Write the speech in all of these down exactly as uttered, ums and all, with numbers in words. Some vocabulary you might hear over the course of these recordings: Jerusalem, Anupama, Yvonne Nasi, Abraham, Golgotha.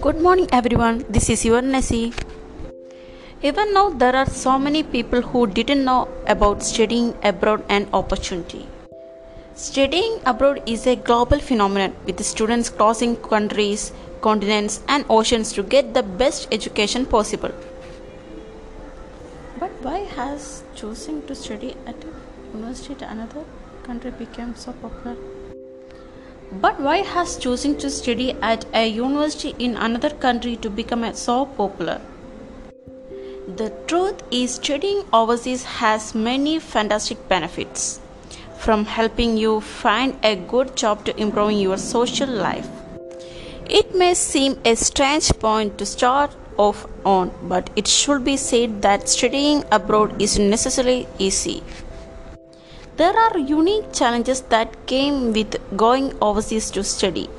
Good morning everyone, this is Yvonne Nasi. Even now there are so many people who didn't know about studying abroad and opportunity. Studying abroad is a global phenomenon with students crossing countries, continents and oceans to get the best education possible. But why has choosing to study at a university to another country became so popular? But why has choosing to study at a university in another country to become so popular? The truth is studying overseas has many fantastic benefits, from helping you find a good job to improving your social life. It may seem a strange point to start off on, but it should be said that studying abroad isn't necessarily easy. There are unique challenges that came with going overseas to study.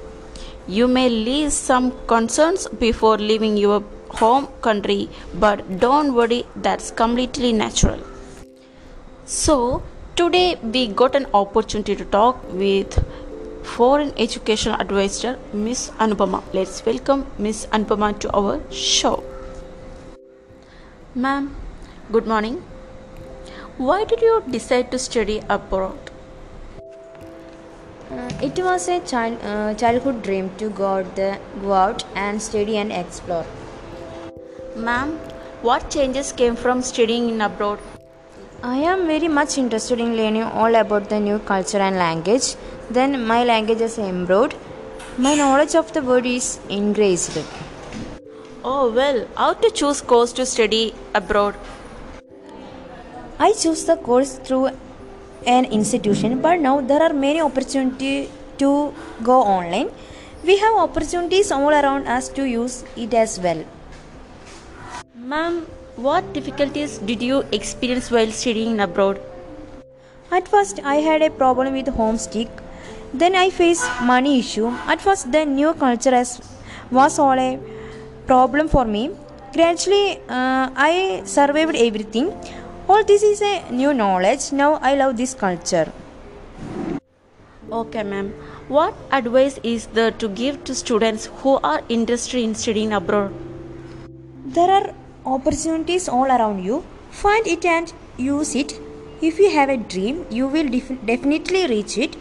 You may raise some concerns before leaving your home country, but don't worry, that's completely natural. So, today we got an opportunity to talk with foreign educational advisor Miss Anupama. Let's welcome Miss Anupama to our show. Ma'am, good morning. Why did you decide to study abroad? Uh, it was a child, uh, childhood dream to go out, the, go out and study and explore. Ma'am, what changes came from studying in abroad? I am very much interested in learning all about the new culture and language. Then my language is improved. My knowledge of the world is increased. Oh well, how to choose course to study abroad? I chose the course through an institution, but now there are many opportunities to go online. We have opportunities all around us to use it as well. Ma'am, what difficulties did you experience while studying abroad? At first, I had a problem with homesick. Then I faced money issue. At first, the new culture was all a problem for me. Gradually, uh, I survived everything. All this is a new knowledge. Now I love this culture. Okay, ma'am. What advice is there to give to students who are interested in studying abroad? There are opportunities all around you. Find it and use it. If you have a dream, you will def- definitely reach it.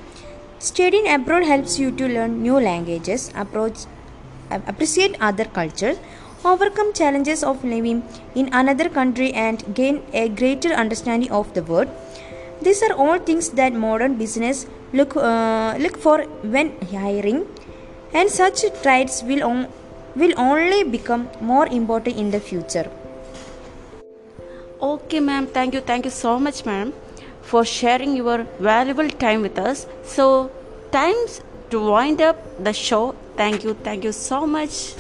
Studying abroad helps you to learn new languages, approach, appreciate other cultures, overcome challenges of living in another country and gain a greater understanding of the world. These are all things that modern business look uh, look for when hiring, and such traits will on, will only become more important in the future. Okay, ma'am. Thank you. Thank you so much, ma'am, for sharing your valuable time with us. So, time's to wind up the show. Thank you. Thank you so much.